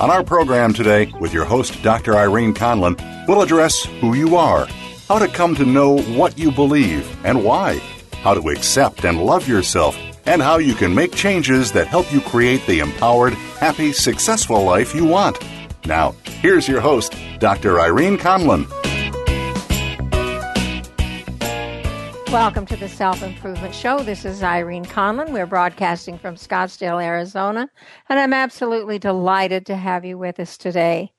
On our program today, with your host, Dr. Irene Conlon, we'll address who you are, how to come to know what you believe and why, how to accept and love yourself, and how you can make changes that help you create the empowered, happy, successful life you want. Now, here's your host, Dr. Irene Conlon. Welcome to the Self-Improvement Show. This is Irene Conlon. We're broadcasting from Scottsdale, Arizona, and I'm absolutely delighted to have you with us today.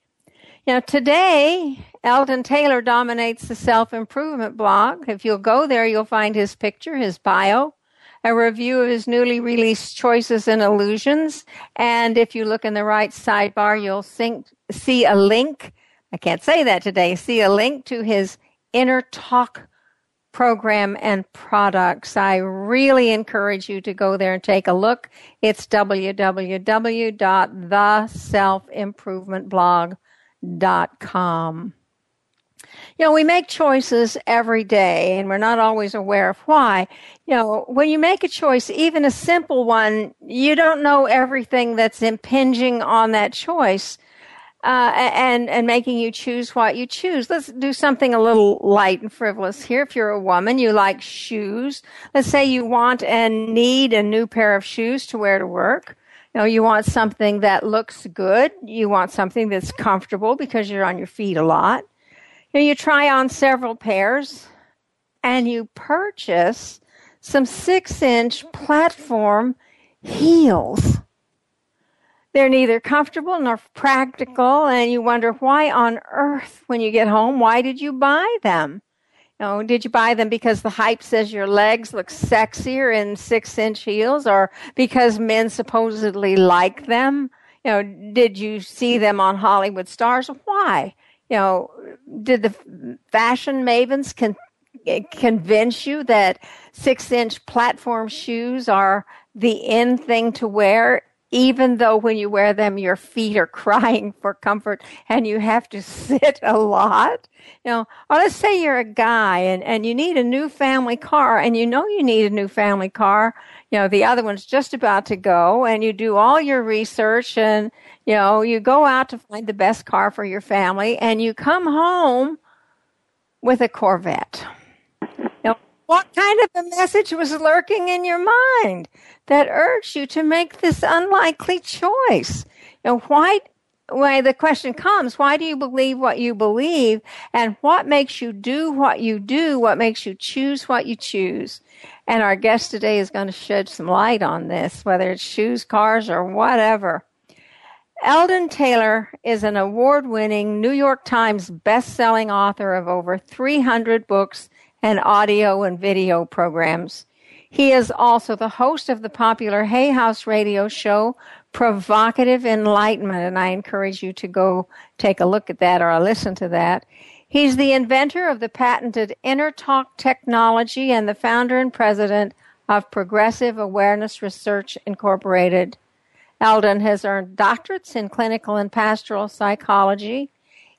You know, today, Eldon Taylor dominates the Self-Improvement blog. If you'll go there, you'll find his picture, his bio, a review of his newly released Choices and Illusions, and if you look in the right sidebar, you'll see a link, I can't say that today, see a link to his Inner Talk program and products. I really encourage you to go there and take a look. It's www.theselfimprovementblog.com. You know, we make choices every day and we're not always aware of why. You know, when you make a choice, even a simple one, you don't know everything that's impinging on that choice and making you choose what you choose. Let's do something a little light and frivolous here. If you're a woman, you like shoes. Let's say you want and need a new pair of shoes to wear to work. You know, you want something that looks good. You want something that's comfortable because you're on your feet a lot. You know, you try on several pairs and you purchase some 6-inch platform heels. They're neither comfortable nor practical, and you wonder why on earth, when you get home, why did you buy them? You know, did you buy them because the hype says your legs look sexier in 6-inch heels, or because men supposedly like them? You know, did you see them on Hollywood stars? Why? You know, did the fashion mavens convince you that 6-inch platform shoes are the in thing to wear? Even though when you wear them, your feet are crying for comfort and you have to sit a lot. You know, or let's say you're a guy and you need a new family car and you know you need a new family car. You know, the other one's just about to go and you do all your research and, you know, you go out to find the best car for your family and you come home with a Corvette. What kind of a message was lurking in your mind that urged you to make this unlikely choice? You know, why the question comes, why do you believe what you believe, and what makes you do what you do, what makes you choose what you choose? And our guest today is going to shed some light on this, whether it's shoes, cars, or whatever. Eldon Taylor is an award-winning New York Times best-selling author of over 300 books and audio and video programs. He is also the host of the popular Hay House radio show, Provocative Enlightenment, and I encourage you to go take a look at that or listen to that. He's the inventor of the patented Inner Talk technology and the founder and president of Progressive Awareness Research Incorporated. Eldon has earned doctorates in clinical and pastoral psychology,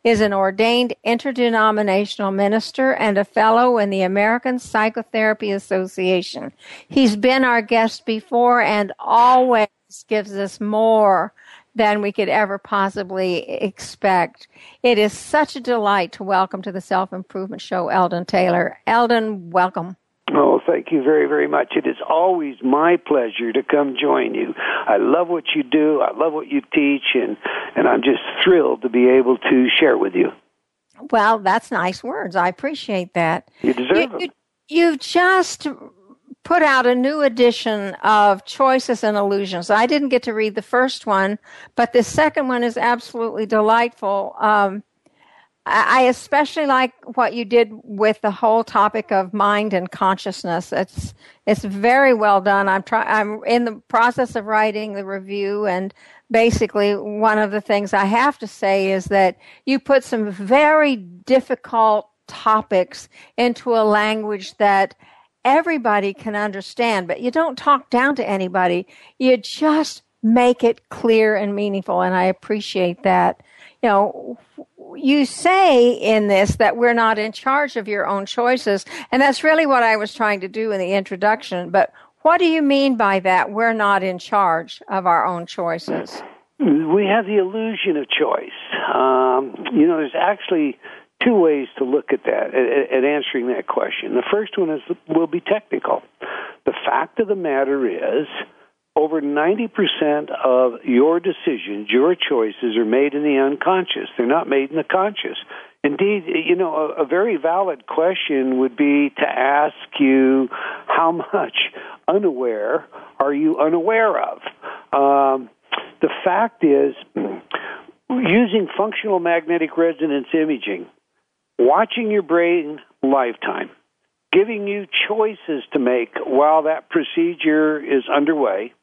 is an ordained interdenominational minister and a fellow in the American Psychotherapy Association. He's been our guest before and always gives us more than we could ever possibly expect. It is such a delight to welcome to the Self-Improvement Show, Eldon Taylor. Eldon, welcome. Oh, thank you very, very much. It is always my pleasure to come join you. I love what you do. I love what you teach, and I'm just thrilled to be able to share with you. Well, that's nice words. I appreciate that. You deserve it. You've just put out a new edition of Choices and Illusions. I didn't get to read the first one, but the second one is absolutely delightful. I especially like what you did with the whole topic of mind and consciousness. It's very well done. I'm in the process of writing the review, and basically one of the things I have to say is that you put some very difficult topics into a language that everybody can understand, but you don't talk down to anybody. You just make it clear and meaningful, and I appreciate that. You know, you say in this that we're not in charge of your own choices, and that's really what I was trying to do in the introduction, but what do you mean by that, we're not in charge of our own choices? We have the illusion of choice. There's actually two ways to look at that, at answering that question. The first one will be technical. The fact of the matter is, over 90% of your decisions, your choices, are made in the unconscious. They're not made in the conscious. Indeed, a very valid question would be to ask you, how much unaware are you unaware of? The fact is, using functional magnetic resonance imaging, watching your brain lifetime, giving you choices to make while that procedure is underway,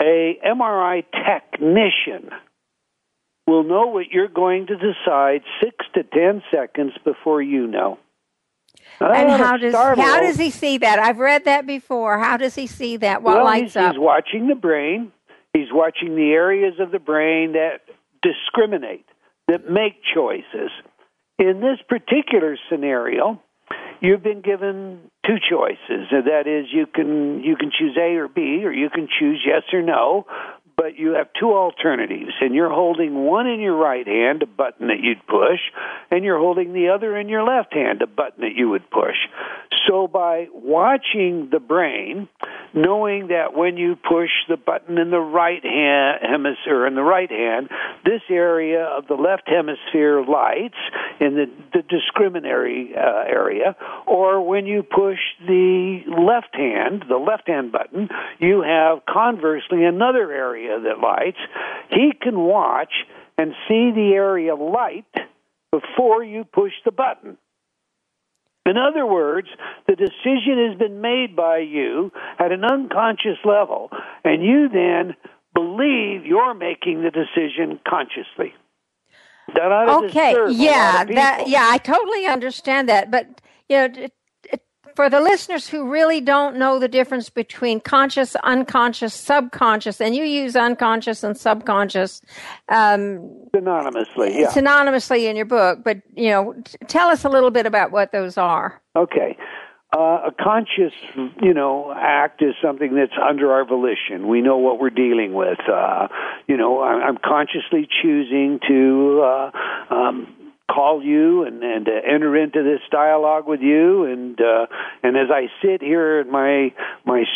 a MRI technician will know what you're going to decide 6 to 10 seconds before you know. And how does he see that? I've read that before. How does he see that? What lights up? He's watching the brain. He's watching the areas of the brain that discriminate, that make choices. In this particular scenario, you've been given two choices. That is, you can choose A or B, or you can choose yes or no, but you have two alternatives, and you're holding one in your right hand, a button that you'd push, and you're holding the other in your left hand, a button that you would push. So by watching the brain, knowing that when you push the button in the right hand hemisphere, this area of the left hemisphere lights in the discriminatory area, or when you push the left hand button, you have conversely another area that lights. He can watch and see the area light before you push the button. In other words, the decision has been made by you at an unconscious level, and you then believe you're making the decision consciously. That ought to disturb a lot of people. I totally understand that. But for the listeners who really don't know the difference between conscious, unconscious, subconscious, and you use unconscious and subconscious synonymously in your book, but tell us a little bit about what those are. Okay. A conscious, act is something that's under our volition. We know what we're dealing with. I'm consciously choosing to call you and enter into this dialogue with you, and as I sit here in my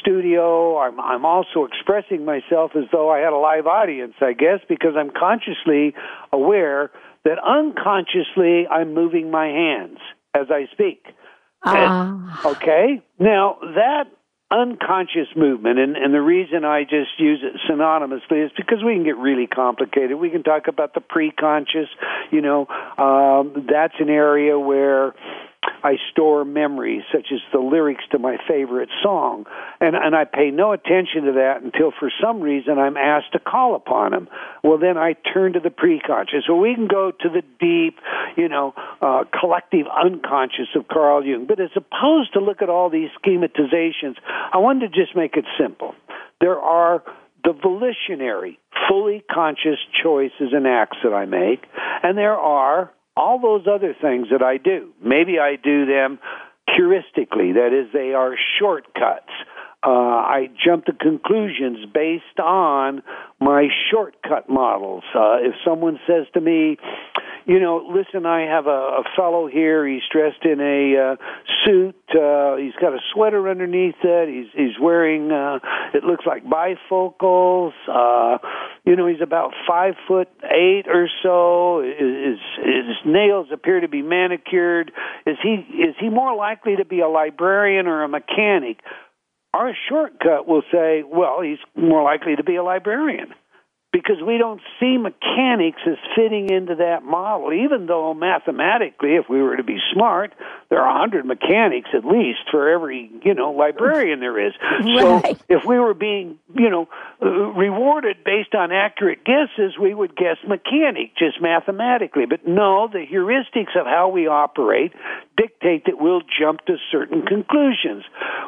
studio, I'm also expressing myself as though I had a live audience, I guess, because I'm consciously aware that unconsciously I'm moving my hands as I speak. Okay? Now, that unconscious movement, and the reason I just use it synonymously is because we can get really complicated. We can talk about the pre-conscious, that's an area where I store memories, such as the lyrics to my favorite song, and I pay no attention to that until for some reason I'm asked to call upon them. Well, then I turn to the preconscious. So we can go to the deep, collective unconscious of Carl Jung. But as opposed to look at all these schematizations, I wanted to just make it simple. There are the volitionary, fully conscious choices and acts that I make, and there are all those other things that I do. Maybe I do them heuristically. That is, they are shortcuts. I jump to conclusions based on my shortcut models. If someone says to me, listen, I have a fellow here, he's dressed in a suit, he's got a sweater underneath it, he's wearing, it looks like bifocals, he's about 5'8" or so, his nails appear to be manicured, is he more likely to be a librarian or a mechanic? our shortcut will say, well, he's more likely to be a librarian, because we don't see mechanics as fitting into that model, even though mathematically, if we were to be smart, there are 100 mechanics at least for every, librarian there is. Right. So if we were being, rewarded based on accurate guesses, we would guess mechanic just mathematically. But no, the heuristics of how we operate dictate that we'll jump to certain conclusions.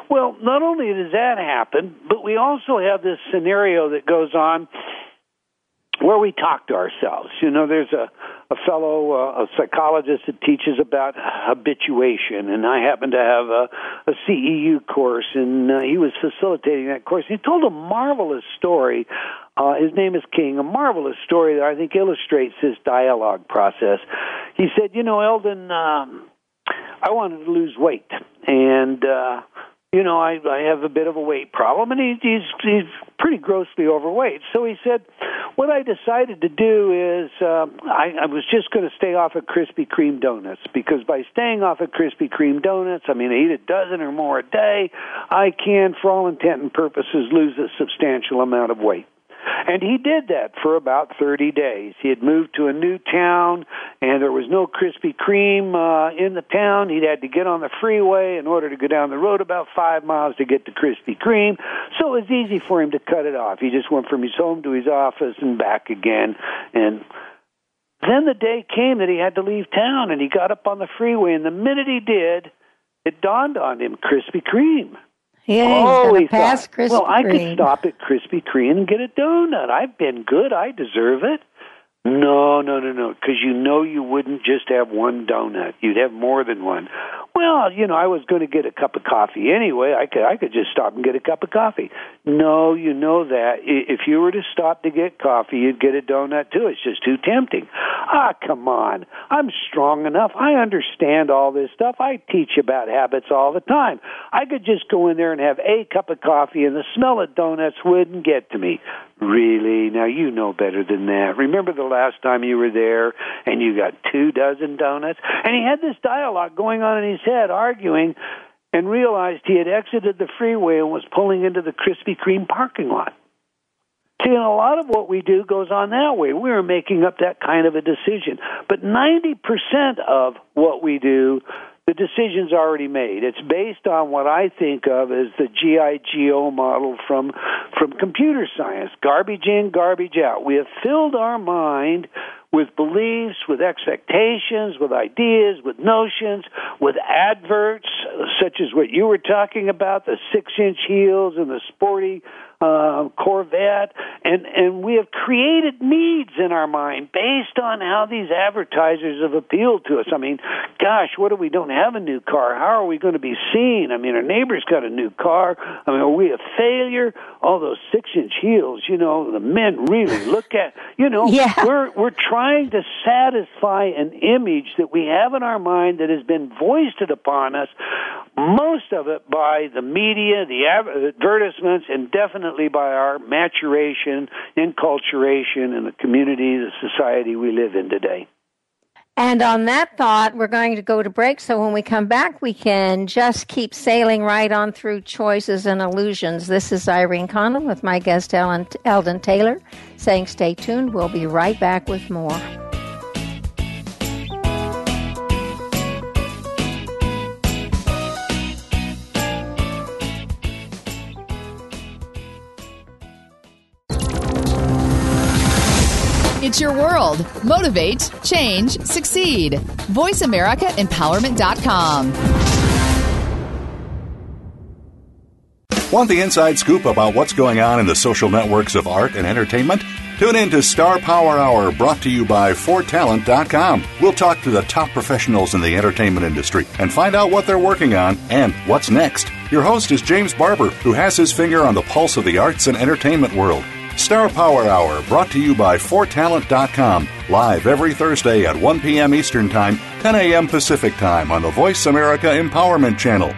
Well, not only does that happen, but we also have this scenario that goes on where we talk to ourselves. There's a fellow, a psychologist that teaches about habituation, and I happen to have a CEU course, and he was facilitating that course. He told a marvelous story. His name is King, a marvelous story that I think illustrates this dialogue process. He said, Eldon, I wanted to lose weight, and I have a bit of a weight problem, and he's pretty grossly overweight. So he said, what I decided to do is I was just going to stay off of Krispy Kreme donuts, because by staying off of Krispy Kreme donuts, I eat a dozen or more a day, I can, for all intent and purposes, lose a substantial amount of weight. And he did that for about 30 days. He had moved to a new town, and there was no Krispy Kreme in the town. He'd had to get on the freeway in order to go down the road about 5 miles to get to Krispy Kreme. So it was easy for him to cut it off. He just went from his home to his office and back again. And then the day came that he had to leave town, and he got up on the freeway. And the minute he did, it dawned on him, Krispy Kreme. Yeah, he's past Krispy Kreme. Well, I could stop at Krispy Kreme and get a donut. I've been good. I deserve it. No, because you wouldn't just have one donut. You'd have more than one. Well, I was going to get a cup of coffee anyway. I could just stop and get a cup of coffee. No, that. If you were to stop to get coffee, you'd get a donut too. It's just too tempting. Ah, come on. I'm strong enough. I understand all this stuff. I teach about habits all the time. I could just go in there and have a cup of coffee, and the smell of donuts wouldn't get to me. Really? Now, you know better than that. Remember the last time you were there and you got 24 donuts? And he had this dialogue going on in his head, arguing, and realized he had exited the freeway and was pulling into the Krispy Kreme parking lot. See, and a lot of what we do goes on that way. We're making up that kind of a decision. But 90% of what we do, the decision's already made. It's based on what I think of as the GIGO model from computer science. Garbage in, garbage out. We have filled our mind with beliefs, with expectations, with ideas, with notions, with adverts, such as what you were talking about, the 6-inch heels and the sporty Corvette. And we have created needs in our mind based on how these advertisers have appealed to us. Gosh, what if we don't have a new car? How are we going to be seen? Our neighbor's got a new car. Are we a failure? All those 6-inch heels, the men really look at, We're trying to satisfy an image that we have in our mind that has been foisted upon us, most of it by the media, the advertisements, and definitely by our maturation, enculturation, and the community, the society we live in today. And on that thought, we're going to go to break, so when we come back, we can just keep sailing right on through Choices and Illusions. This is Irene Conlon with my guest, Eldon Taylor, saying stay tuned. We'll be right back with more. It's your world. Motivate, change, succeed. VoiceAmericaEmpowerment.com. Want the inside scoop about what's going on in the social networks of art and entertainment? Tune in to Star Power Hour, brought to you by ForTalent.com. We'll talk to the top professionals in the entertainment industry and find out what they're working on and what's next. Your host is James Barber, who has his finger on the pulse of the arts and entertainment world. Star Power Hour, brought to you by ForTalent.com, live every Thursday at 1 p.m. Eastern Time, 10 a.m. Pacific Time on the Voice America Empowerment Channel.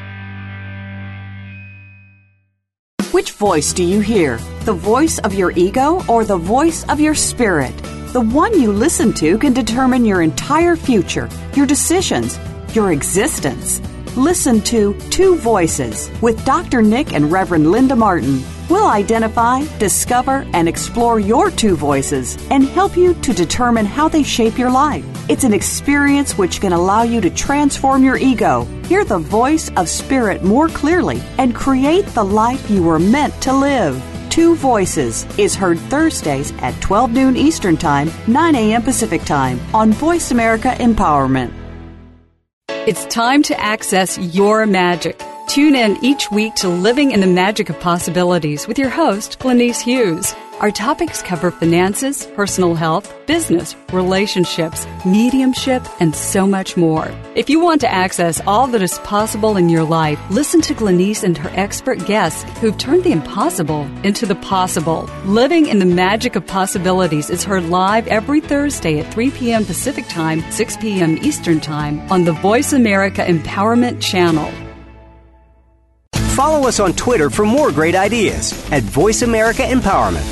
Which voice do you hear? The voice of your ego or the voice of your spirit? The one you listen to can determine your entire future, your decisions, your existence. listen to Two Voices with Dr. Nick and Reverend Linda Martin. We'll identify, discover, and explore your two voices and help you to determine how they shape your life. It's an experience which can allow you to transform your ego, hear the voice of spirit more clearly, and create the life you were meant to live. Two Voices is heard Thursdays at 12 noon Eastern Time, 9 a.m. Pacific Time on Voice America Empowerment. It's time to access your magic. Tune in each week to Living in the Magic of Possibilities with your host, Glenice Hughes. Our topics cover finances, personal health, business, relationships, mediumship, and so much more. If you want to access all that is possible in your life, listen to Glenice and her expert guests who've turned the impossible into the possible. Living in the Magic of Possibilities is heard live every Thursday at 3 p.m. Pacific Time, 6 p.m. Eastern Time on the Voice America Empowerment Channel. Follow us on Twitter for more great ideas at Voice America Empowerment.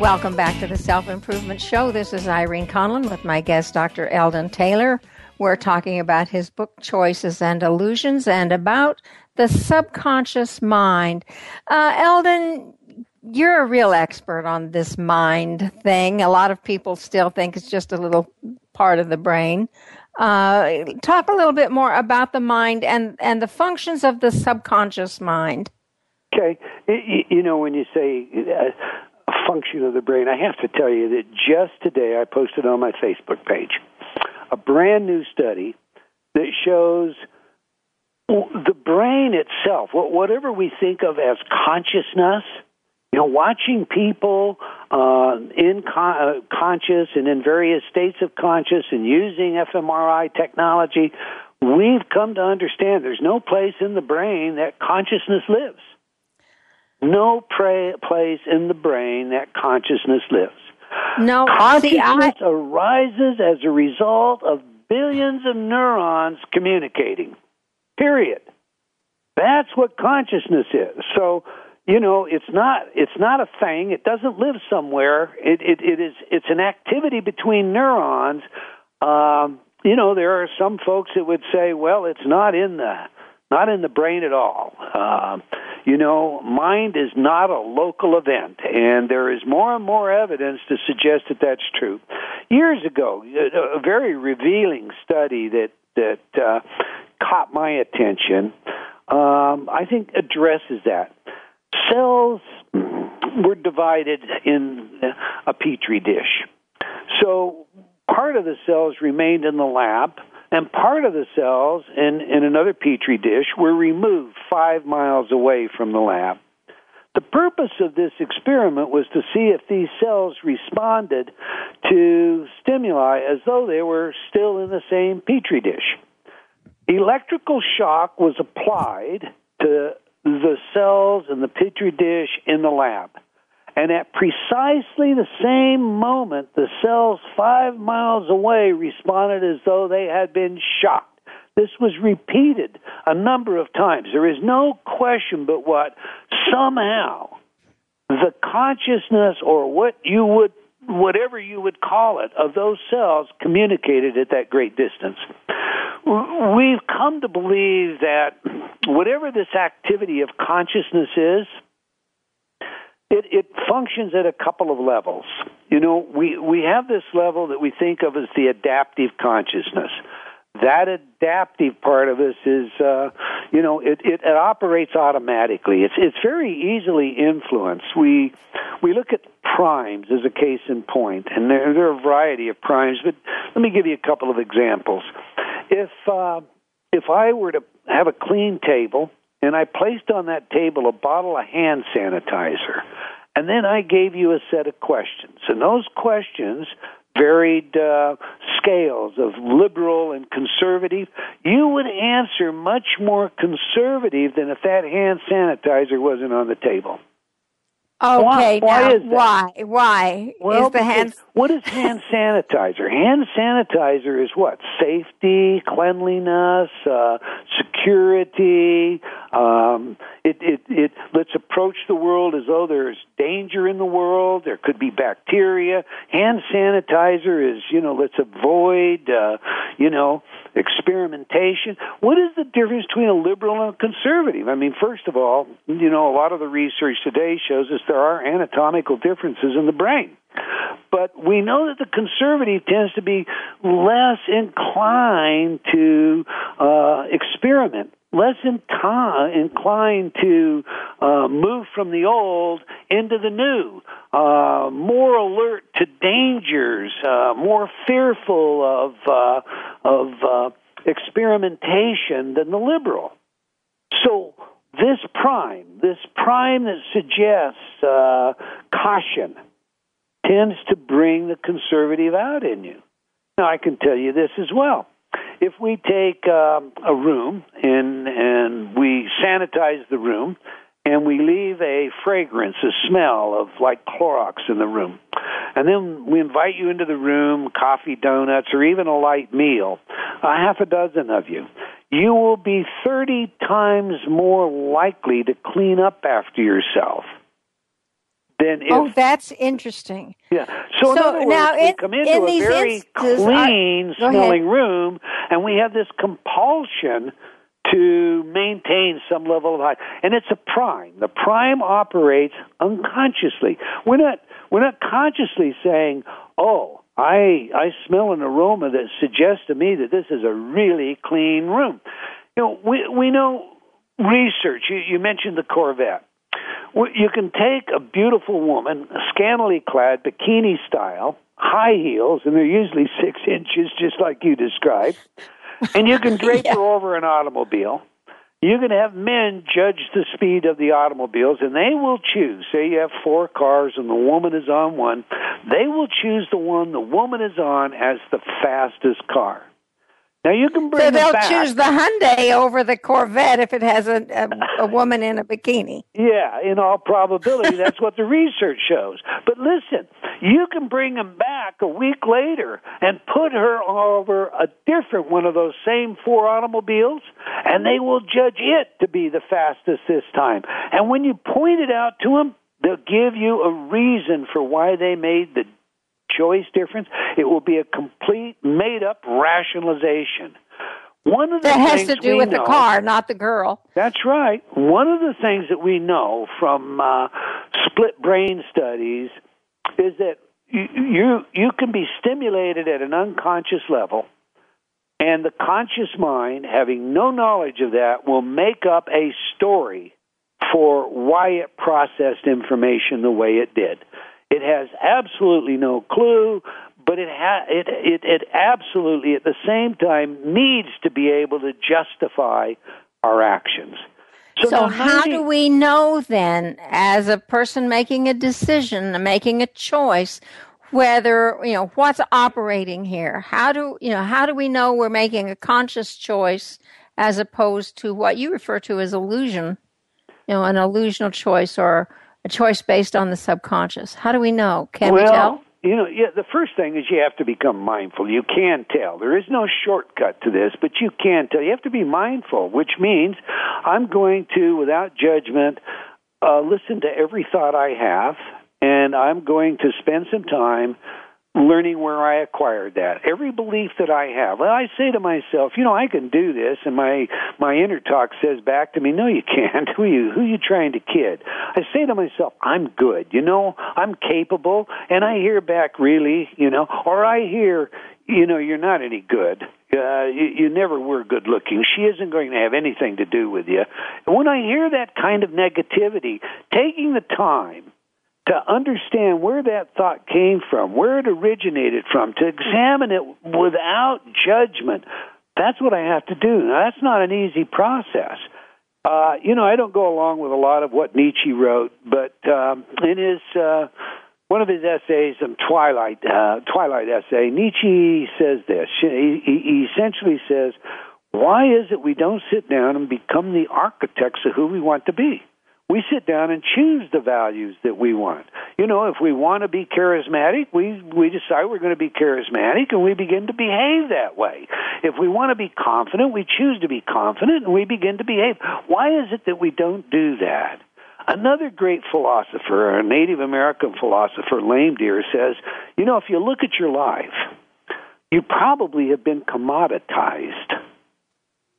Welcome back to The Self-Improvement Show. This is Irene Conlon with my guest, Dr. Eldon Taylor. We're talking about his book, Choices and Illusions, and about the subconscious mind. Eldon, you're a real expert on this mind thing. A lot of people still think it's just a little part of the brain. Talk a little bit more about the mind and the functions of the subconscious mind. Okay. You know, when you say a function of the brain, I have to tell you that just today I posted on my Facebook page a brand new study that shows the brain itself, whatever we think of as consciousness. You know, watching people in conscious and in various states of conscious and using fMRI technology, we've come to understand there's no place in the brain that consciousness lives. No place in the brain that consciousness lives. No, consciousness arises as a result of billions of neurons communicating. Period. That's what consciousness is. So, you know, it's not a thing. It doesn't live somewhere. It's an activity between neurons. You know, there are some folks that would say, well, it's not in the brain at all. You know, mind is not a local event, and there is more and more evidence to suggest that that's true. Years ago, a very revealing study that caught my attention, I think addresses that. Cells were divided in a petri dish. So part of the cells remained in the lab, and part of the cells in another petri dish were removed 5 miles away from the lab. The purpose of this experiment was to see if these cells responded to stimuli as though they were still in the same petri dish. Electrical shock was applied to the cells in the petri dish in the lab. And at precisely the same moment, the cells 5 miles away responded as though they had been shocked. This was repeated a number of times. There is no question but what somehow the consciousness, or whatever you would call it, of those cells communicated at that great distance. We've come to believe that whatever this activity of consciousness is, it functions at a couple of levels. You know, we have this level that we think of as the adaptive consciousness. That adaptive part of us is, you know, it operates automatically. It's very easily influenced. We look at primes as a case in point, and there are a variety of primes, but let me give you a couple of examples. If I were to have a clean table and I placed on that table a bottle of hand sanitizer And then I gave you a set of questions. And those questions varied scales of liberal and conservative. You would answer much more conservative than if that hand sanitizer wasn't on the table. Okay, why is that? Well, is the hand... What is hand sanitizer? Hand sanitizer is what? Safety, cleanliness, security. Let's approach the world as though there's danger in the world. There could be bacteria. Hand sanitizer is, let's avoid, experimentation. What is the difference between a liberal and a conservative? I mean, first of all, a lot of the research today shows us there are anatomical differences in the brain. But we know that the conservative tends to be less inclined to experiment, less inclined to move from the old into the new, more alert to dangers, more fearful of experimentation than the liberal. So this prime that suggests caution tends to bring the conservative out in you. Now, I can tell you this as well. If we take a room and we sanitize the room and we leave a fragrance, a smell of like Clorox in the room, and then we invite you into the room, coffee, donuts, or even a light meal, a half a dozen of you, you will be 30 times more likely to clean up after yourself. That's interesting. Yeah. So, in other words, we come into a very clean-smelling room, and we have this compulsion to maintain some level of hygiene. And it's a prime. The prime operates unconsciously. We're not consciously saying, "Oh, I smell an aroma that suggests to me that this is a really clean room." We know research. You mentioned the Corvette. You can take a beautiful woman, scantily clad, bikini style, high heels, and they're usually 6 inches, just like you described, and you can drape her over an automobile. You can have men judge the speed of the automobiles, and they will choose. Say you have 4 cars and the woman is on one. They will choose the one the woman is on as the fastest car. Now you can bring choose the Hyundai over the Corvette if it has a woman in a bikini. Yeah, in all probability, that's what the research shows. But listen, you can bring them back a week later and put her over a different one of those same 4 automobiles, and they will judge it to be the fastest this time. And when you point it out to them, they'll give you a reason for why they made the choice difference. It will be a complete made-up rationalization. One of the things that has to do with the car, not the girl. That's right. One of the things that we know from split brain studies is that you can be stimulated at an unconscious level, and the conscious mind, having no knowledge of that, will make up a story for why it processed information the way it did. It has absolutely no clue, but it absolutely at the same time needs to be able to justify our actions. So how do we know then, as a person making a decision, making a choice, whether what's operating here? How do we know we're making a conscious choice as opposed to what you refer to as illusion, an illusional choice or a choice based on the subconscious? How do we know? Can we tell? The first thing is you have to become mindful. You can tell. There is no shortcut to this, but you can tell. You have to be mindful, which means I'm going to, without judgment, listen to every thought I have, and I'm going to spend some time learning where I acquired that. Every belief that I have, I say to myself, I can do this, and my inner talk says back to me, no, you can't. Who are you trying to kid? I say to myself, I'm good, I'm capable, and I hear back, really, or I hear, you're not any good. You never were good looking. She isn't going to have anything to do with you. And when I hear that kind of negativity, taking the time to understand where that thought came from, where it originated from, to examine it without judgment, that's what I have to do. Now, that's not an easy process. I don't go along with a lot of what Nietzsche wrote, but in his one of his essays, Twilight essay, Nietzsche says this. He essentially says, why is it we don't sit down and become the architects of who we want to be? We sit down and choose the values that we want. You know, if we want to be charismatic, we decide we're going to be charismatic, and we begin to behave that way. If we want to be confident, we choose to be confident, and we begin to behave. Why is it that we don't do that? Another great philosopher, a Native American philosopher, Lame Deer, says, you know, if you look at your life, you probably have been commoditized.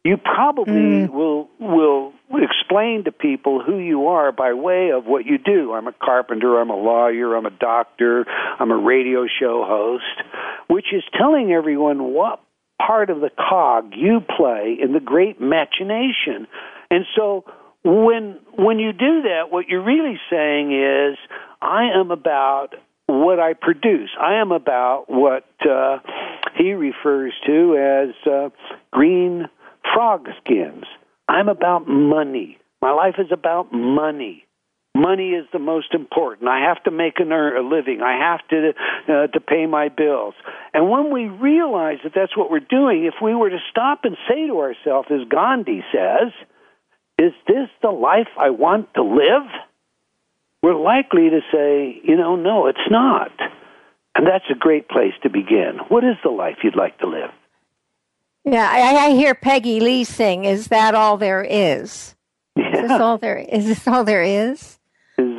You probably will explain to people who you are by way of what you do. I'm a carpenter, I'm a lawyer, I'm a doctor, I'm a radio show host, which is telling everyone what part of the cog you play in the great machination. And so when you do that, what you're really saying is, I am about what I produce. I am about what he refers to as green frog skins. I'm about money. My life is about money. Money is the most important. I have to make a living. I have to pay my bills. And when we realize that that's what we're doing, if we were to stop and say to ourselves, as Gandhi says, is this the life I want to live? We're likely to say, no, it's not. And that's a great place to begin. What is the life you'd like to live? Yeah, I hear Peggy Lee sing, is that all there is? Yeah. Is this all there is? Is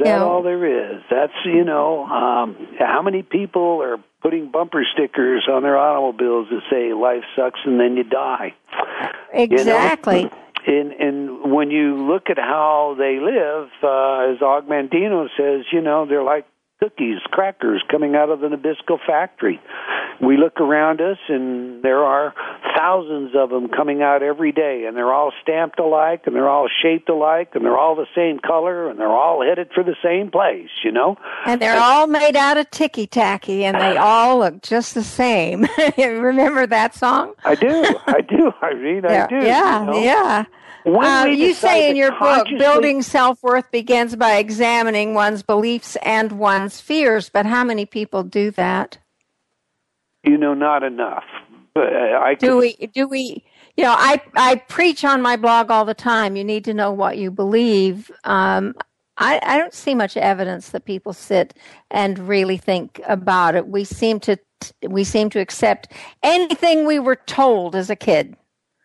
that all there is? That's, how many people are putting bumper stickers on their automobiles that say life sucks and then you die? Exactly. And when you look at how they live, as Ogmandino says, they're like cookies, crackers coming out of the Nabisco factory. We look around us, and there are thousands of them coming out every day, and they're all stamped alike, and they're all shaped alike, and they're all the same color, and they're all headed for the same place, And they're all made out of ticky tacky, and they all look just the same. Remember that song? I do. Irene, I do. Yeah. You say in your book, building self-worth begins by examining one's beliefs and one's fears, but how many people do that? Not enough. I preach on my blog all the time, you need to know what you believe. I don't see much evidence that people sit and really think about it. We seem to accept anything we were told as a kid.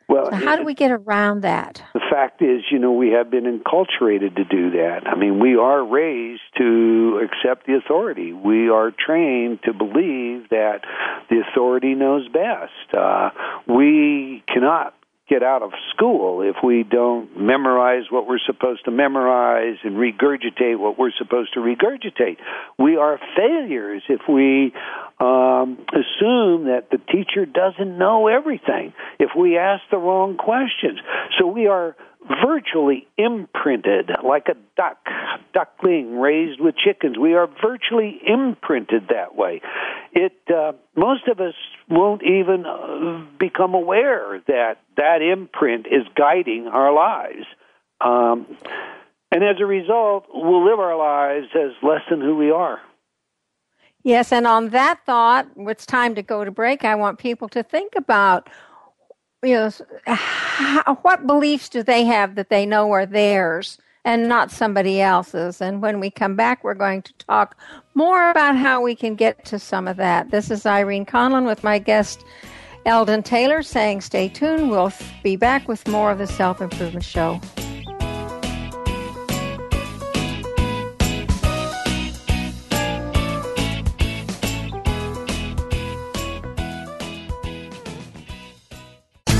Well, so how do we get around that? The fact is, we have been enculturated to do that. I mean, we are raised to accept the authority. We are trained to believe that the authority knows best. We cannot get out of school if we don't memorize what we're supposed to memorize and regurgitate what we're supposed to regurgitate. We are failures if we assume that the teacher doesn't know everything, if we ask the wrong questions. So we are virtually imprinted like a duckling raised with chickens. We are virtually imprinted that way. Most of us won't even become aware that that imprint is guiding our lives. And as a result, we'll live our lives as less than who we are. Yes, and on that thought, it's time to go to break. I want people to think about, what beliefs do they have that they know are theirs and not somebody else's? And when we come back, we're going to talk more about how we can get to some of that. This is Irene Conlon with my guest, Eldon Taylor, saying stay tuned. We'll be back with more of the Self-Improvement Show.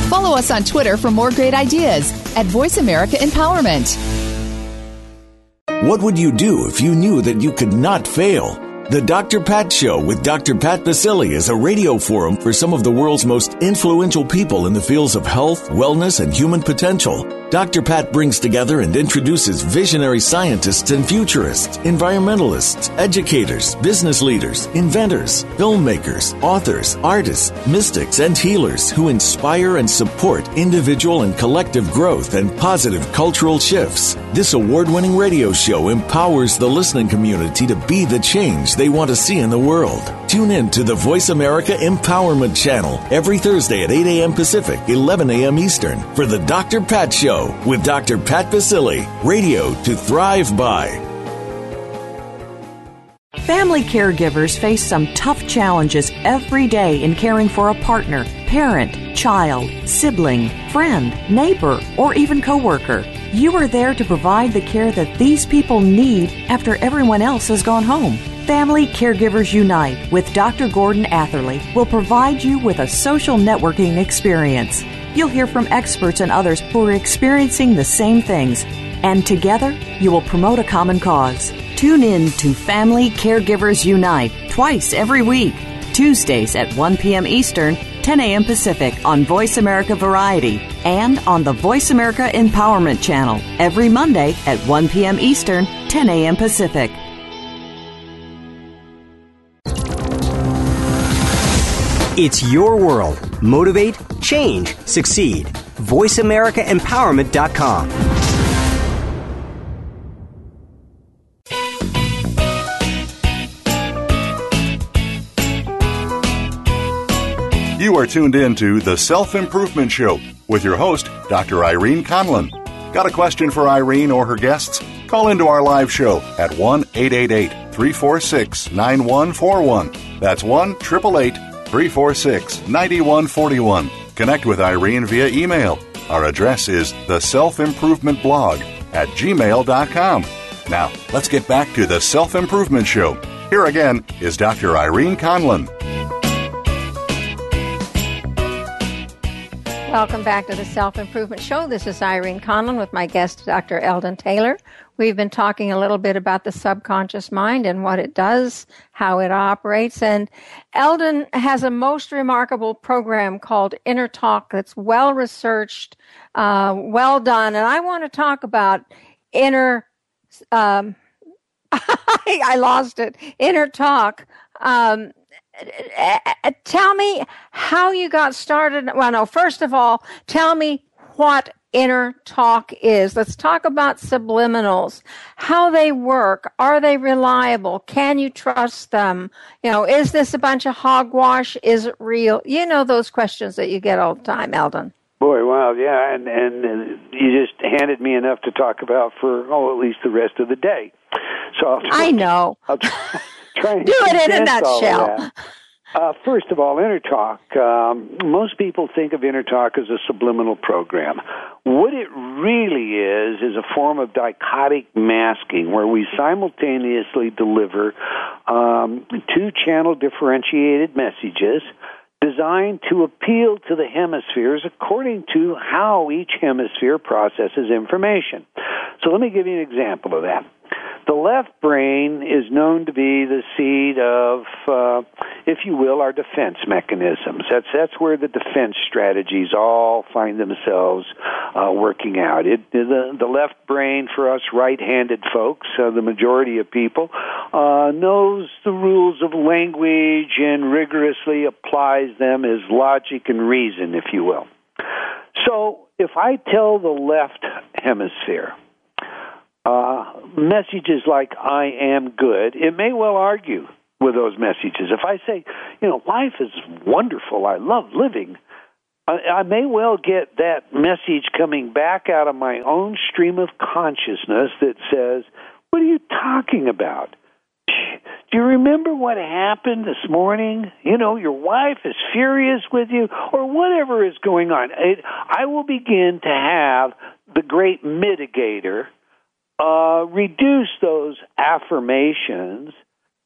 Follow us on Twitter for more great ideas at Voice America Empowerment. What would you do if you knew that you could not fail? The Dr. Pat Show with Dr. Pat Basile is a radio forum for some of the world's most influential people in the fields of health, wellness, and human potential. Dr. Pat brings together and introduces visionary scientists and futurists, environmentalists, educators, business leaders, inventors, filmmakers, authors, artists, mystics, and healers who inspire and support individual and collective growth and positive cultural shifts. This award-winning radio show empowers the listening community to be the change they want to see in the world. Tune in to the Voice America Empowerment Channel every Thursday at 8 a.m. Pacific, 11 a.m. Eastern for the Dr. Pat Show with Dr. Pat Basile. Radio to thrive by. Family caregivers face some tough challenges every day in caring for a partner, parent, child, sibling, friend, neighbor, or even coworker. You are there to provide the care that these people need after everyone else has gone home. Family Caregivers Unite with Dr. Gordon Atherley will provide you with a social networking experience. You'll hear from experts and others who are experiencing the same things, and together you will promote a common cause. Tune in to Family Caregivers Unite twice every week, Tuesdays at 1 p.m. Eastern, 10 a.m. Pacific on Voice America Variety and on the Voice America Empowerment Channel every Monday at 1 p.m. Eastern, 10 a.m. Pacific. It's your world. Motivate, change, succeed. VoiceAmericaEmpowerment.com. You are tuned in to The Self-Improvement Show with your host, Dr. Irene Conlon. Got a question for Irene or her guests? Call into our live show at 1-888-346-9141. That's 1-888-346-9141. Connect with Irene via email. Our address is theselfimprovementblog@gmail.com. Now, let's get back to The Self-Improvement Show. Here again is Dr. Irene Conlon. Welcome back to The Self-Improvement Show. This is Irene Conlon with my guest, Dr. Eldon Taylor. We've been talking a little bit about the subconscious mind and what it does, how it operates. And Eldon has a most remarkable program called Inner Talk that's well-researched, well done. And I want to talk about Inner Talk. Tell me how you got started. Well, no, first of all, tell me what Inner Talk is. Let's talk about subliminals, how they work. Are they reliable? Can you trust them? You know, is this a bunch of hogwash? Is it real? You know, those questions that you get all the time, Eldon. Boy, wow, yeah, and you just handed me enough to talk about for, at least the rest of the day. So I'll try and do it in a nutshell. First of all, Inner Talk. Most people think of Inner Talk as a subliminal program. What it really is a form of dichotic masking where we simultaneously deliver two channel differentiated messages designed to appeal to the hemispheres according to how each hemisphere processes information. So let me give you an example of that. The left brain is known to be the seat of, if you will, our defense mechanisms. That's where the defense strategies all find themselves working out. The left brain for us right-handed folks, the majority of people, knows the rules of language and rigorously applies them as logic and reason, if you will. So if I tell the left hemisphere messages like, I am good, it may well argue with those messages. If I say, life is wonderful, I love living, I may well get that message coming back out of my own stream of consciousness that says, what are you talking about? Do you remember what happened this morning? Your wife is furious with you, or whatever is going on. I will begin to have the great mitigator reduce those affirmations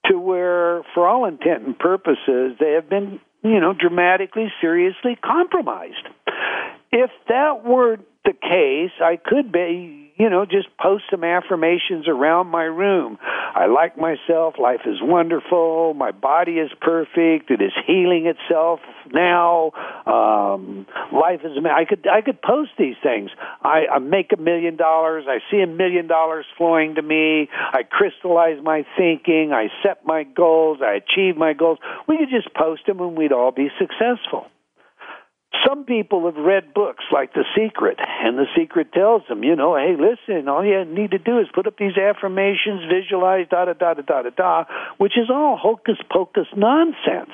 to where, for all intent and purposes, they have been, dramatically, seriously compromised. If that were the case, I could be, you know, just post some affirmations around my room. I like myself. Life is wonderful. My body is perfect. It is healing itself now. Life is amazing. I could post these things. I make $1 million. I see $1 million flowing to me. I crystallize my thinking. I set my goals. I achieve my goals. We could just post them and we'd all be successful. Some people have read books like The Secret, and The Secret tells them, you know, hey, listen, all you need to do is put up these affirmations, visualize, da-da-da-da-da-da-da, which is all hocus-pocus nonsense.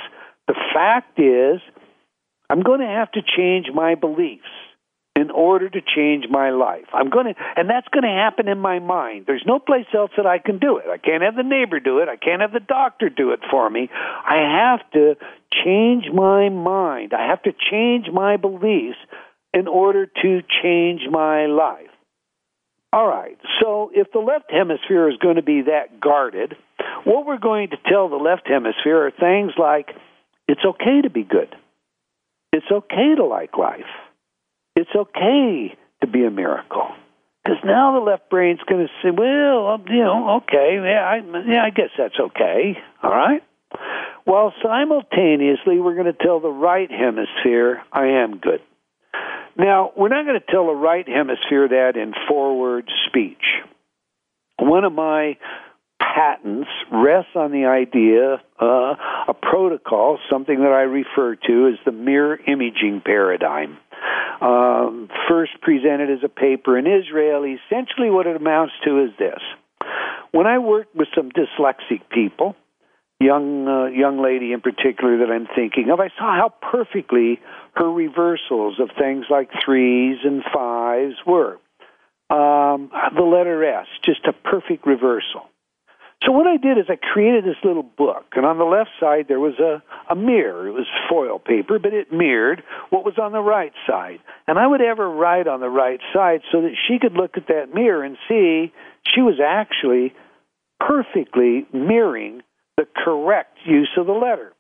The fact is, I'm going to have to change my beliefs in order to change my life. And that's going to happen in my mind. There's no place else that I can do it. I can't have the neighbor do it. I can't have the doctor do it for me. I have to change my mind. I have to change my beliefs in order to change my life. All right, so if the left hemisphere is going to be that guarded, what we're going to tell the left hemisphere are things like, it's okay to be good. It's okay to like life. It's okay to be a miracle, because now the left brain's going to say, well, you know, okay, I guess that's okay, all right? While simultaneously we're going to tell the right hemisphere, I am good. Now, we're not going to tell the right hemisphere that in forward speech. One of my patents rests on the idea, a protocol, something that I refer to as the mirror imaging paradigm. First presented as a paper in Israel, essentially what it amounts to is this. When I worked with some dyslexic people, young lady in particular that I'm thinking of, I saw how perfectly her reversals of things like 3s and 5s were. The letter S, just a perfect reversal. So what I did is I created this little book, and on the left side there was a mirror. It was foil paper, but it mirrored what was on the right side. And I would have her write on the right side so that she could look at that mirror and see she was actually perfectly mirroring the correct use of the letter.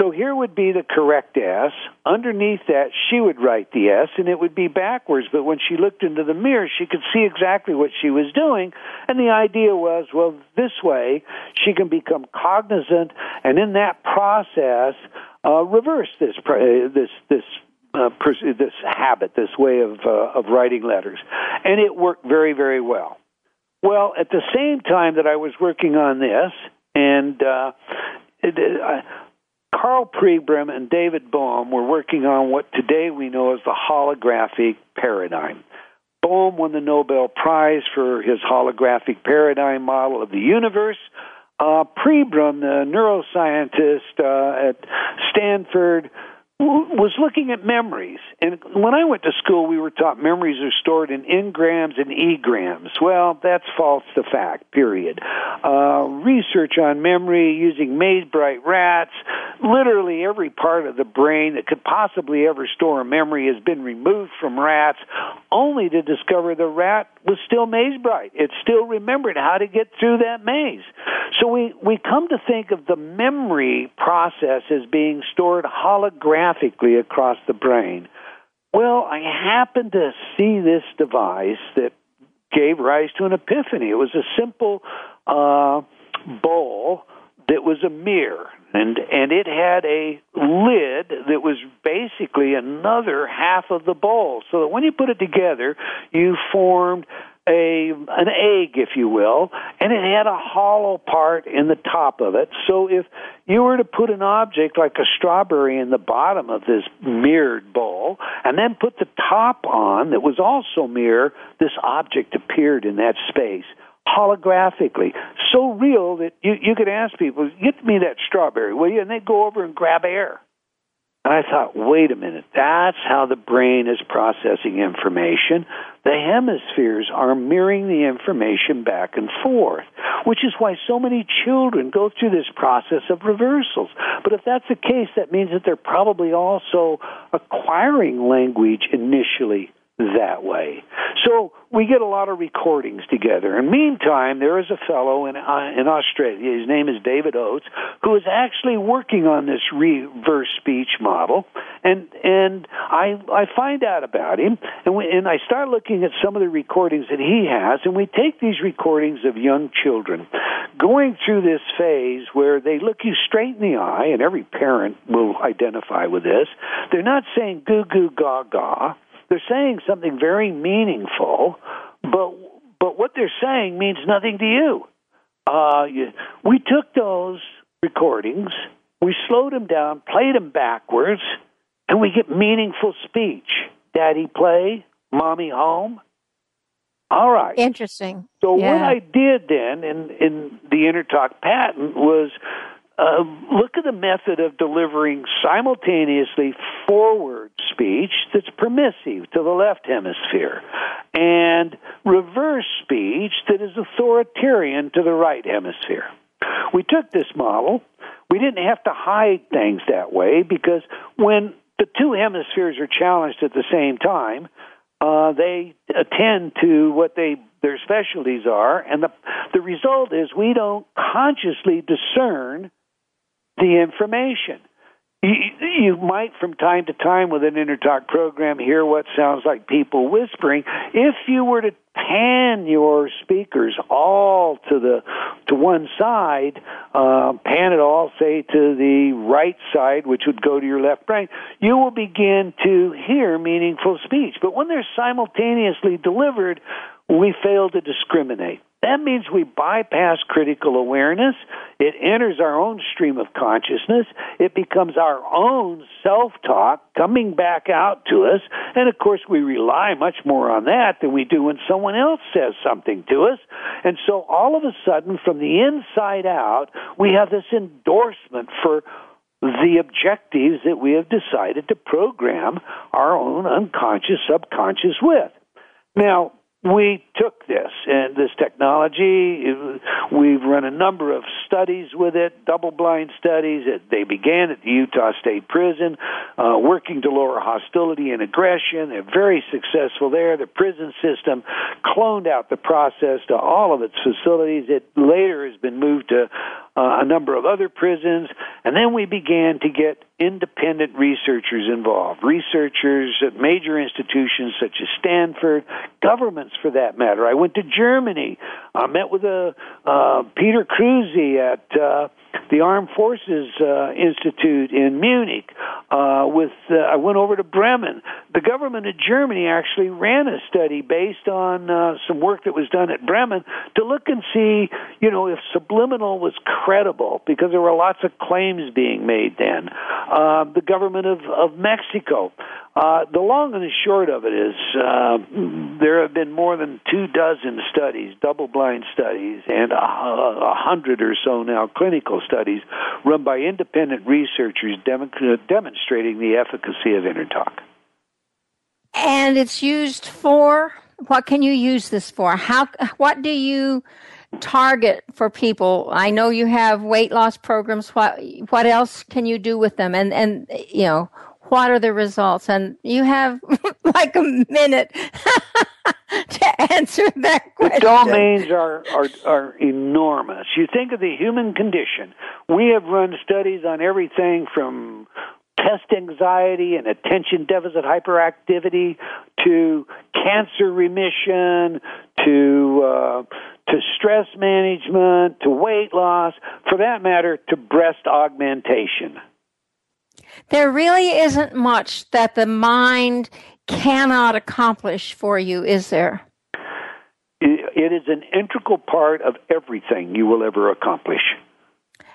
So here would be the correct S. Underneath that, she would write the S, and it would be backwards. But when she looked into the mirror, she could see exactly what she was doing. And the idea was, well, this way, she can become cognizant, and in that process, reverse this habit, this way of writing letters. And it worked very, very well. Well, at the same time that I was working on this, and Carl Pribram and David Bohm were working on what today we know as the holographic paradigm. Bohm won the Nobel Prize for his holographic paradigm model of the universe. Pribram, the neuroscientist at Stanford, was looking at memories. And when I went to school, we were taught memories are stored in engrams and egrams. Well, that's false to fact, period. Research on memory using Maze-Bright rats, literally every part of the brain that could possibly ever store a memory has been removed from rats, only to discover the rat was still Maze-Bright. It still remembered how to get through that maze. So we come to think of the memory process as being stored holographically across the brain. Well, I happened to see this device that gave rise to an epiphany. It was a simple bowl that was a mirror, and it had a lid that was basically another half of the bowl, so that when you put it together, you formed an egg, if you will, and it had a hollow part in the top of it. So if you were to put an object like a strawberry in the bottom of this mirrored bowl and then put the top on that was also mirror, this object appeared in that space. Holographically, so real that you could ask people, get me that strawberry, will you? And they'd go over and grab air. And I thought, wait a minute, that's how the brain is processing information. The hemispheres are mirroring the information back and forth, which is why so many children go through this process of reversals. But if that's the case, that means that they're probably also acquiring language initially that way. So we get a lot of recordings together. In the meantime, there is a fellow in Australia, his name is David Oates, who is actually working on this reverse speech model, and I find out about him, and I start looking at some of the recordings that he has, and we take these recordings of young children going through this phase where they look you straight in the eye, and every parent will identify with this. They're not saying goo goo ga ga. They're saying something very meaningful, but what they're saying means nothing to you. We took those recordings, we slowed them down, played them backwards, and we get meaningful speech. Daddy play, mommy home. All right. Interesting. So yeah. What I did then in the Inner Talk patent was look at the method of delivering simultaneously forward speech that's permissive to the left hemisphere and reverse speech that is authoritarian to the right hemisphere. We took this model. We didn't have to hide things that way because when the two hemispheres are challenged at the same time, they attend to what their specialties are, and the result is we don't consciously discern the information. You might, from time to time with an Inner Talk program, hear what sounds like people whispering. If you were to pan your speakers all to one side, pan it all, say, to the right side, which would go to your left brain, you will begin to hear meaningful speech. But when they're simultaneously delivered, we fail to discriminate. That means we bypass critical awareness. It enters our own stream of consciousness. It becomes our own self-talk coming back out to us. And, of course, we rely much more on that than we do when someone else says something to us. And so all of a sudden, from the inside out, we have this endorsement for the objectives that we have decided to program our own unconscious, subconscious with. Now, we took this and this technology. We've run a number of studies with it, double-blind studies. They began at the Utah State Prison, working to lower hostility and aggression. They're very successful there. The prison system cloned out the process to all of its facilities. It later has been moved to a number of other prisons. And then we began to get independent researchers involved, researchers at major institutions such as Stanford, governments for that matter. I went to Germany. I met with Peter Kruse at the Armed Forces Institute in Munich. I went over to Bremen. The government of Germany actually ran a study based on some work that was done at Bremen to look and see, if subliminal was credible, because there were lots of claims being made then. The government of Mexico. The long and the short of it is there have been more than 24 studies, double-blind studies, and 100 or so now clinical studies run by independent researchers demonstrating the efficacy of Inner Talk. And it's used for? What can you use this for? What do you target for people? I know you have weight loss programs. What else can you do with them? And what are the results? And you have like a minute to answer that question. The domains are enormous. You think of the human condition. We have run studies on everything from test anxiety and attention deficit hyperactivity to cancer remission to stress management, to weight loss, for that matter, to breast augmentation. There really isn't much that the mind cannot accomplish for you, is there? It is an integral part of everything you will ever accomplish.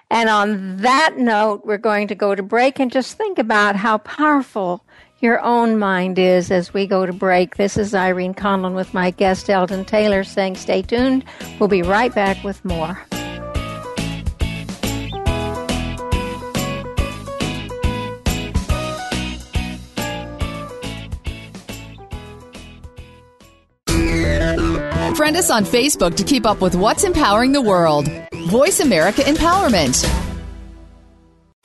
And on that note, we're going to go to break and just think about how powerful your own mind is as we go to break. This is Irene Conlon with my guest, Eldon Taylor, saying stay tuned. We'll be right back with more. Friend us on Facebook to keep up with what's empowering the world. Voice America Empowerment.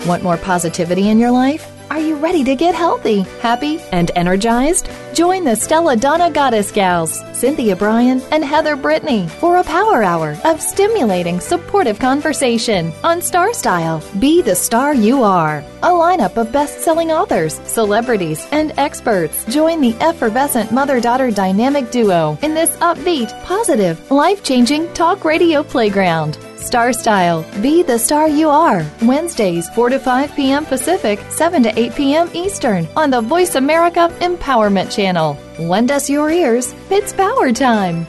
Want more positivity in your life? Are you you ready to get healthy, happy, and energized? Join the Stella Donna Goddess Gals, Cynthia Bryan and Heather Brittany, for a power hour of stimulating, supportive conversation on Star Style, Be the Star You Are. A lineup of best-selling authors, celebrities, and experts. Join the effervescent mother-daughter dynamic duo in this upbeat, positive, life-changing talk radio playground. Star Style, Be the Star You Are. Wednesdays, 4 to 5 p.m. Pacific, 7 to 8 p.m. Eastern on the Voice America Empowerment Channel. Lend us your ears. It's power time.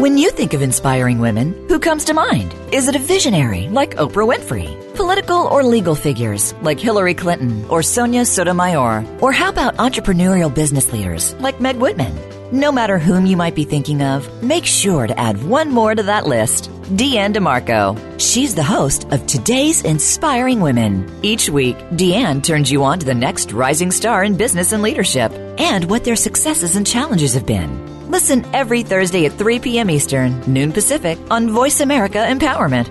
When you think of inspiring women, who comes to mind? Is it a visionary like Oprah Winfrey? Political or legal figures like Hillary Clinton or Sonia Sotomayor? Or how about entrepreneurial business leaders like Meg Whitman? No matter whom you might be thinking of, make sure to add one more to that list: Deanne DeMarco. She's the host of Today's Inspiring Women. Each week, Deanne turns you on to the next rising star in business and leadership and what their successes and challenges have been. Listen every Thursday at 3 p.m. Eastern, noon Pacific, on Voice America Empowerment.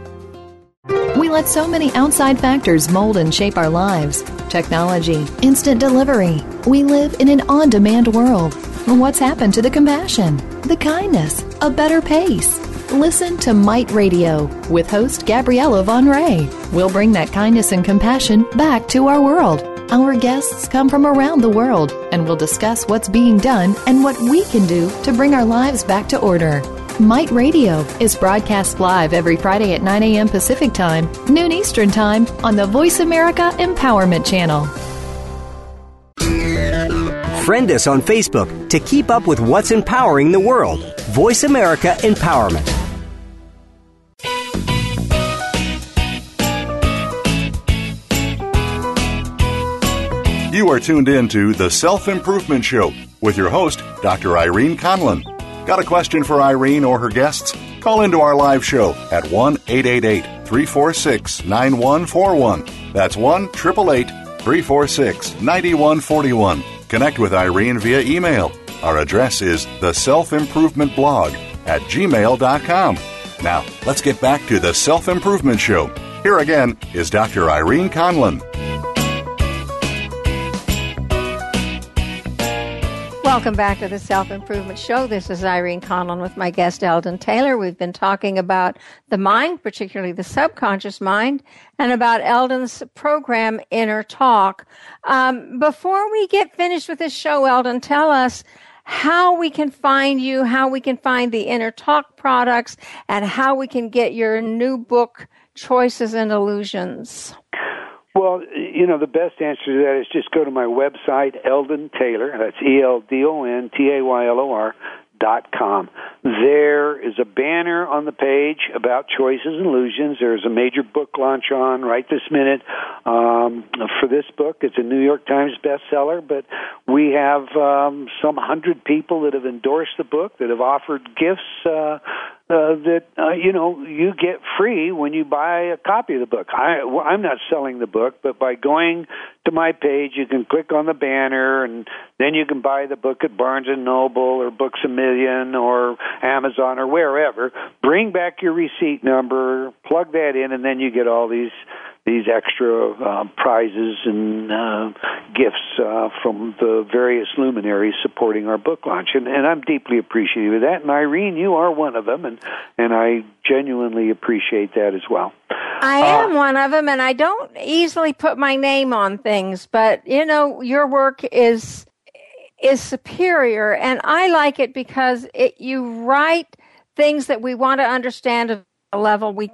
We let so many outside factors mold and shape our lives. Technology, instant delivery. We live in an on-demand world. What's happened to the compassion, the kindness, a better pace? Listen to Mite Radio with host Gabriella Von Ray. We'll bring that kindness and compassion back to our world. Our guests come from around the world, and we'll discuss what's being done and what we can do to bring our lives back to order. Mite Radio is broadcast live every Friday at 9 a.m. Pacific Time, noon Eastern Time, on the Voice America Empowerment Channel. Friend us on Facebook to keep up with what's empowering the world. Voice America Empowerment. You are tuned in to The Self-Improvement Show with your host, Dr. Irene Conlon. Got a question for Irene or her guests? Call into our live show at 1-888-346-9141. That's 1-888-346-9141. Connect with Irene via email. Our address is theselfimprovementblog@gmail.com. Now, let's get back to The Self-Improvement Show. Here again is Dr. Irene Conlon. Welcome back to the Self-Improvement Show. This is Irene Conlon with my guest, Eldon Taylor. We've been talking about the mind, particularly the subconscious mind, and about Eldon's program, Inner Talk. Before we get finished with this show, Eldon, tell us how we can find you, how we can find the Inner Talk products, and how we can get your new book, Choices and Illusions. Well, you know, the best answer to that is just go to my website, Eldon Taylor, that's EldonTaylor.com. There is a banner on the page about Choices and Illusions. There's a major book launch on right this minute for this book. It's a New York Times bestseller, but we have some 100 people that have endorsed the book, that have offered gifts that you know, you get free when you buy a copy of the book. I'm not selling the book, but by going to my page, you can click on the banner, and then you can buy the book at Barnes & Noble or Books A Million or Amazon or wherever. Bring back your receipt number, plug that in, and then you get all these extra prizes and gifts from the various luminaries supporting our book launch. And I'm deeply appreciative of that. And Irene, you are one of them, and I genuinely appreciate that as well. I am one of them, and I don't easily put my name on things. But, you know, your work is superior, and I like it because you write things that we want to understand level we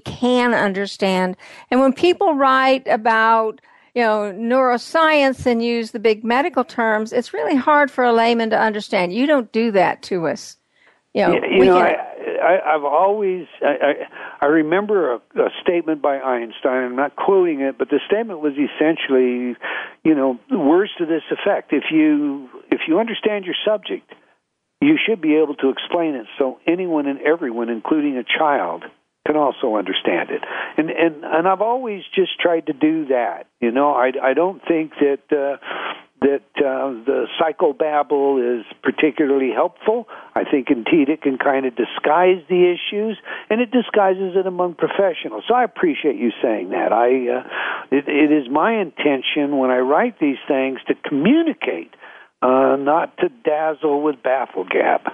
can understand. And when people write about, you know, neuroscience and use the big medical terms, it's really hard for a layman to understand. You don't do that to us. You know, I've always remember a statement by Einstein. I'm not quoting it, but the statement was essentially, you know, words to this effect: if you understand your subject, you should be able to explain it so anyone and everyone, including a child, can also understand it. And I've always just tried to do that. You know, I don't think that that the psychobabble is particularly helpful. I think, indeed, it can kind of disguise the issues, and it disguises it among professionals. So I appreciate you saying that. It is my intention when I write these things to communicate, not to dazzle with bafflegab.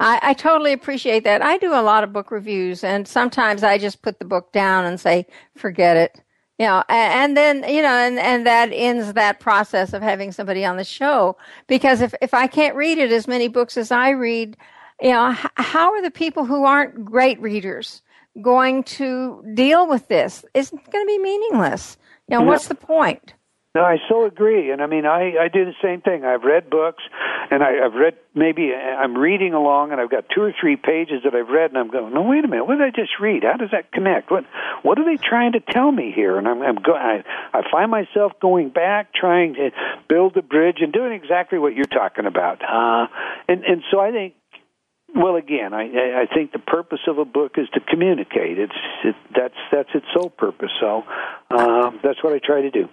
I totally appreciate that. I do a lot of book reviews, and sometimes I just put the book down and say, forget it. You know, and then, you know, and that ends that process of having somebody on the show. Because if I can't read it, as many books as I read, you know, how are the people who aren't great readers going to deal with this? It's going to be meaningless. You know, what's the point? No, I so agree. And I mean, I do the same thing. I've read books, and I've read, maybe I'm reading along, and I've got 2 or 3 pages that I've read, and I'm going, no, wait a minute, what did I just read? How does that connect? What are they trying to tell me here? And I find myself going back, trying to build the bridge and doing exactly what you're talking about. And so I think, well, again, I think the purpose of a book is to communicate. That's its sole purpose. So that's what I try to do.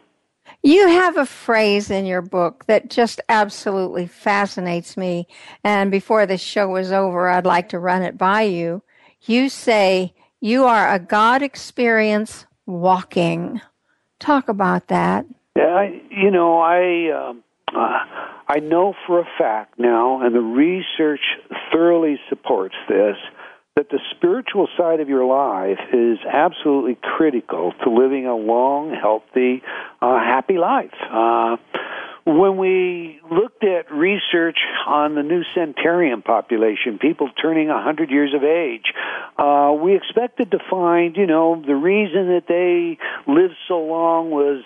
You have a phrase in your book that just absolutely fascinates me. And before this show was over, I'd like to run it by you. You say, you are a God experience walking. Talk about that. Yeah, I know for a fact now, and the research thoroughly supports this, that the spiritual side of your life is absolutely critical to living a long, healthy, happy life. When we looked at research on the new centenarian population, people turning 100 years of age, we expected to find, you know, the reason that they lived so long was,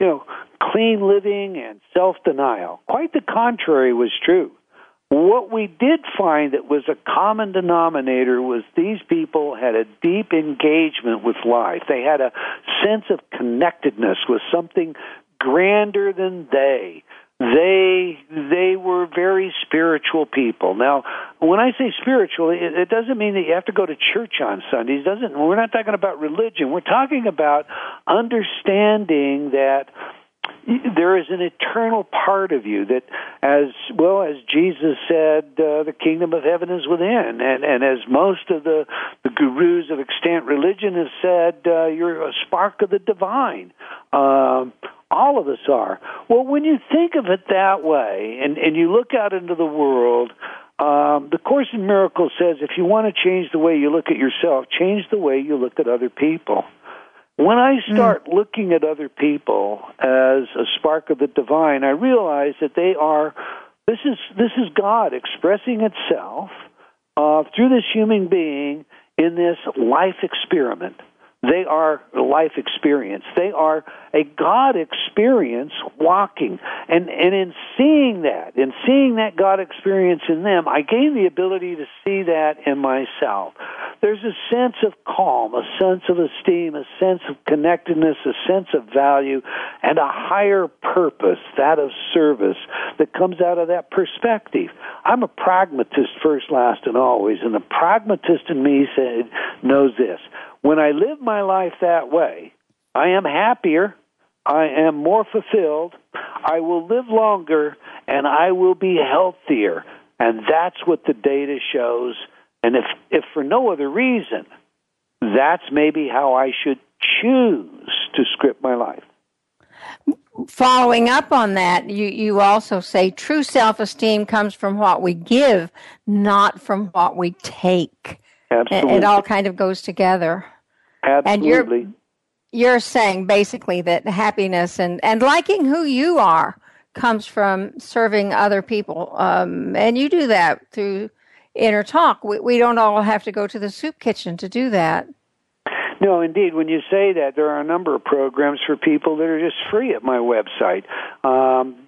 you know, clean living and self-denial. Quite the contrary was true. What we did find that was a common denominator was these people had a deep engagement with life. They had a sense of connectedness with something grander than they. They were very spiritual people. Now, when I say spiritual, it doesn't mean that you have to go to church on Sundays. We're not talking about religion. We're talking about understanding that there is an eternal part of you that, as Jesus said, the kingdom of heaven is within. And as most of the gurus of extant religion have said, you're a spark of the divine. All of us are. Well, when you think of it that way, and you look out into the world, the Course in Miracles says if you want to change the way you look at yourself, change the way you look at other people. When I start looking at other people as a spark of the divine, I realize that they are, this is God expressing itself through this human being in this life experiment. They are a life experience. They are a God experience walking. And in seeing that God experience in them, I gain the ability to see that in myself. There's a sense of calm, a sense of esteem, a sense of connectedness, a sense of value, and a higher purpose, that of service, that comes out of that perspective. I'm a pragmatist first, last, and always, and the pragmatist in me knows this. When I live my life that way, I am happier, I am more fulfilled, I will live longer, and I will be healthier. And that's what the data shows. And if for no other reason, that's maybe how I should choose to script my life. Following up on that, you also say true self-esteem comes from what we give, not from what we take. Absolutely. It all kind of goes together. Absolutely. And you're saying basically that happiness and liking who you are comes from serving other people. And you do that through Inner Talk. We don't all have to go to the soup kitchen to do that. No, indeed. When you say that, there are a number of programs for people that are just free at my website.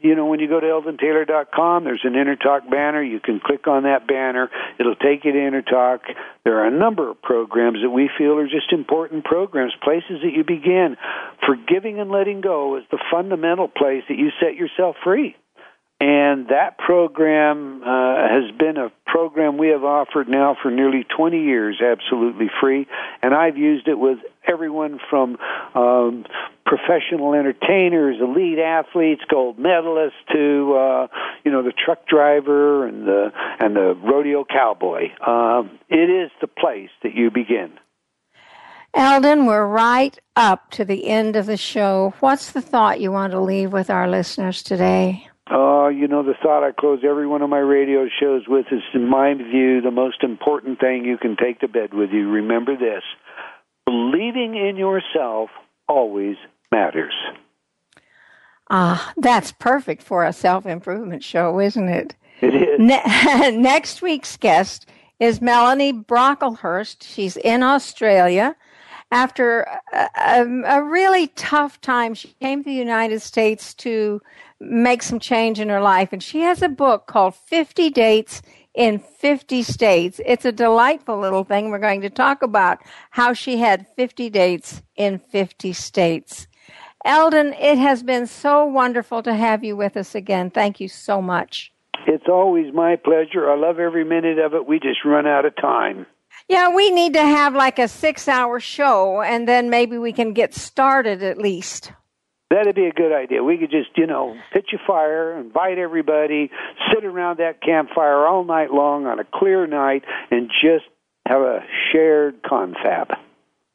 You know, when you go to eldontaylor.com, there's an Inner Talk banner. You can click on that banner. It'll take you to Inner Talk. There are a number of programs that we feel are just important programs, places that you begin. Forgiving and letting go is the fundamental place that you set yourself free. And that program has been a program we have offered now for nearly 20 years, absolutely free. And I've used it with everyone from professional entertainers, elite athletes, gold medalists, to the truck driver and the rodeo cowboy. It is the place that you begin. Eldon, we're right up to the end of the show. What's the thought you want to leave with our listeners today? The thought I close every one of my radio shows with is, in my view, the most important thing you can take to bed with you. Remember this: believing in yourself always matters. That's perfect for a self-improvement show, isn't it? It is. Next week's guest is Melanie Brocklehurst. She's in Australia. After a really tough time, she came to the United States to make some change in her life. And she has a book called 50 Dates in 50 States. It's a delightful little thing. We're going to talk about how she had 50 dates in 50 states. Eldon, it has been so wonderful to have you with us again. Thank you so much. It's always my pleasure. I love every minute of it. We just run out of time. Yeah, we need to have like a 6-hour show, and then maybe we can get started at least. That'd be a good idea. We could just, pitch a fire, invite everybody, sit around that campfire all night long on a clear night, and just have a shared confab.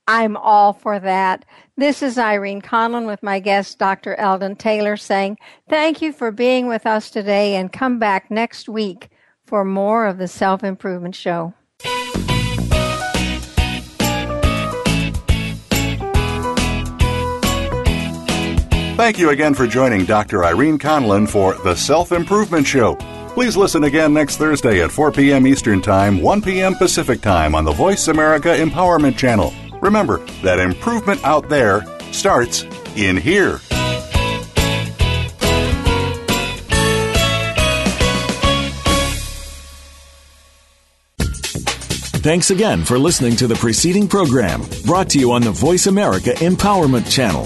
I'm all for that. This is Irene Conlon with my guest, Dr. Eldon Taylor, saying thank you for being with us today, and come back next week for more of the Self-Improvement Show. Thank you again for joining Dr. Irene Conlon for The Self-Improvement Show. Please listen again next Thursday at 4 p.m. Eastern Time, 1 p.m. Pacific Time on the Voice America Empowerment Channel. Remember that improvement out there starts in here. Thanks again for listening to the preceding program brought to you on the Voice America Empowerment Channel.